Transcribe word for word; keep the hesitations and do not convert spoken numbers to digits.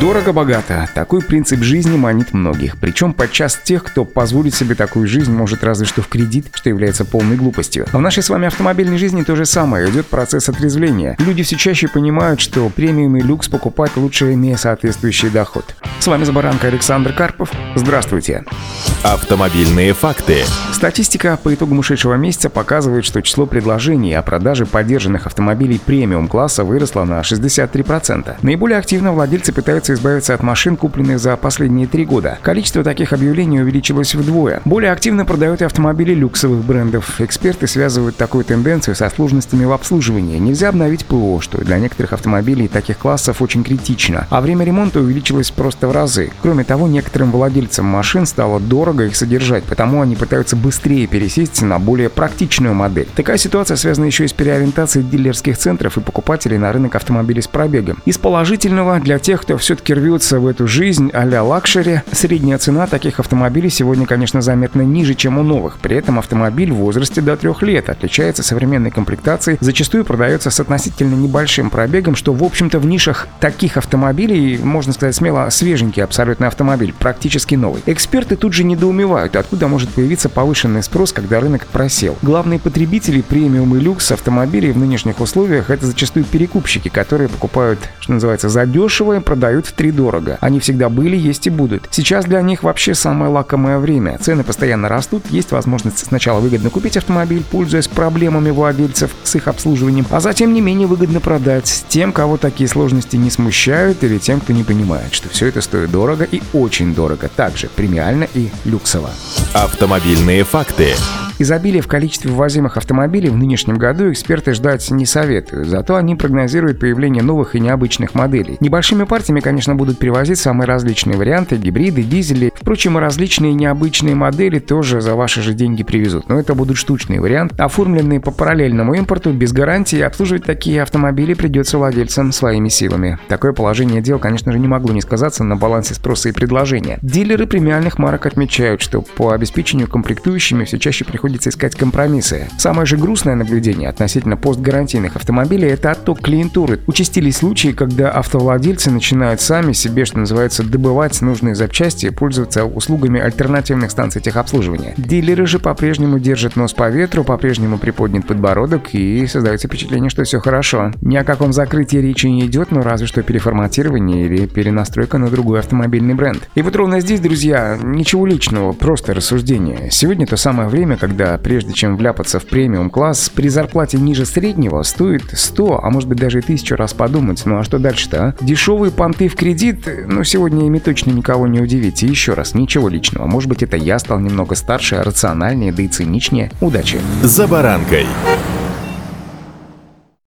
Дорого богато. Такой принцип жизни манит многих. Причем подчас тех, кто позволит себе такую жизнь, может разве что в кредит, что является полной глупостью. А в нашей с вами автомобильной жизни то же самое. Идет процесс отрезвления. Люди все чаще понимают, что премиум и люкс покупать лучше, имея соответствующий доход. С вами «За баранкой» Александр Карпов. Здравствуйте. Автомобильные факты. Статистика по итогам ушедшего месяца показывает, что число предложений о продаже подержанных автомобилей премиум-класса выросло на шестьдесят три процента. Наиболее активно владельцы пытаются избавиться от машин, купленных за последние три года. Количество таких объявлений увеличилось вдвое. Более активно продают и автомобили люксовых брендов. Эксперты связывают такую тенденцию со сложностями в обслуживании. Нельзя обновить ПО, что для некоторых автомобилей таких классов очень критично. А время ремонта увеличилось просто в разы. Кроме того, некоторым владельцам машин стало дорого их содержать, потому они пытаются быстрее пересесть на более практичную модель. Такая ситуация связана еще и с переориентацией дилерских центров и покупателей на рынок автомобилей с пробегом. Из положительного для тех, кто все-таки рвется в эту жизнь а-ля лакшери, средняя цена таких автомобилей сегодня, конечно, заметно ниже, чем у новых. При этом автомобиль в возрасте до трех лет отличается современной комплектацией, зачастую продается с относительно небольшим пробегом, что, в общем-то, в нишах таких автомобилей, можно сказать смело, свеженький абсолютно автомобиль, практически новый. Эксперты тут же недоумевают, откуда может появиться повышенный спрос, когда рынок просел. Главные потребители премиум и люкс автомобилей в нынешних условиях — это зачастую перекупщики, которые покупают, что называется, задешево и продают в три дорого. Они всегда были, есть и будут. Сейчас для них вообще самое лакомое время. Цены постоянно растут, есть возможность сначала выгодно купить автомобиль, пользуясь проблемами владельцев с их обслуживанием, а затем не менее выгодно продать тем, кого такие сложности не смущают, или тем, кто не понимает, что все это стоит дорого и очень дорого, также премиально и люксово. Автомобильные факты. Изобилие в количестве ввозимых автомобилей в нынешнем году эксперты ждать не советуют, зато они прогнозируют появление новых и необычных моделей. Небольшими партиями, конечно, будут перевозить самые различные варианты, гибриды, дизели. Впрочем, различные необычные модели тоже за ваши же деньги привезут, но это будут штучные варианты, оформленные по параллельному импорту, без гарантии, и обслуживать такие автомобили придется владельцам своими силами. Такое положение дел, конечно же, не могло не сказаться на балансе спроса и предложения. Дилеры премиальных марок отмечают, что по обеспечению комплектующими все чаще приходят Приходится искать компромиссы. Самое же грустное наблюдение относительно постгарантийных автомобилей – это отток клиентуры. Участились случаи, когда автовладельцы начинают сами себе, что называется, добывать нужные запчасти и пользоваться услугами альтернативных станций техобслуживания. Дилеры же по-прежнему держат нос по ветру, по-прежнему приподнят подбородок, и создается впечатление, что все хорошо. Ни о каком закрытии речи не идет, но разве что переформатирование или перенастройка на другой автомобильный бренд. И вот ровно здесь, друзья, ничего личного, просто рассуждение. Сегодня то самое время, когда Да, прежде чем вляпаться в премиум-класс, при зарплате ниже среднего стоит сто, а может быть даже и тысячу раз подумать, ну а что дальше-то, а? Дешевые понты в кредит, ну сегодня ими точно никого не удивить. И еще раз, ничего личного, может быть это я стал немного старше, рациональнее, да и циничнее. Удачи! За баранкой!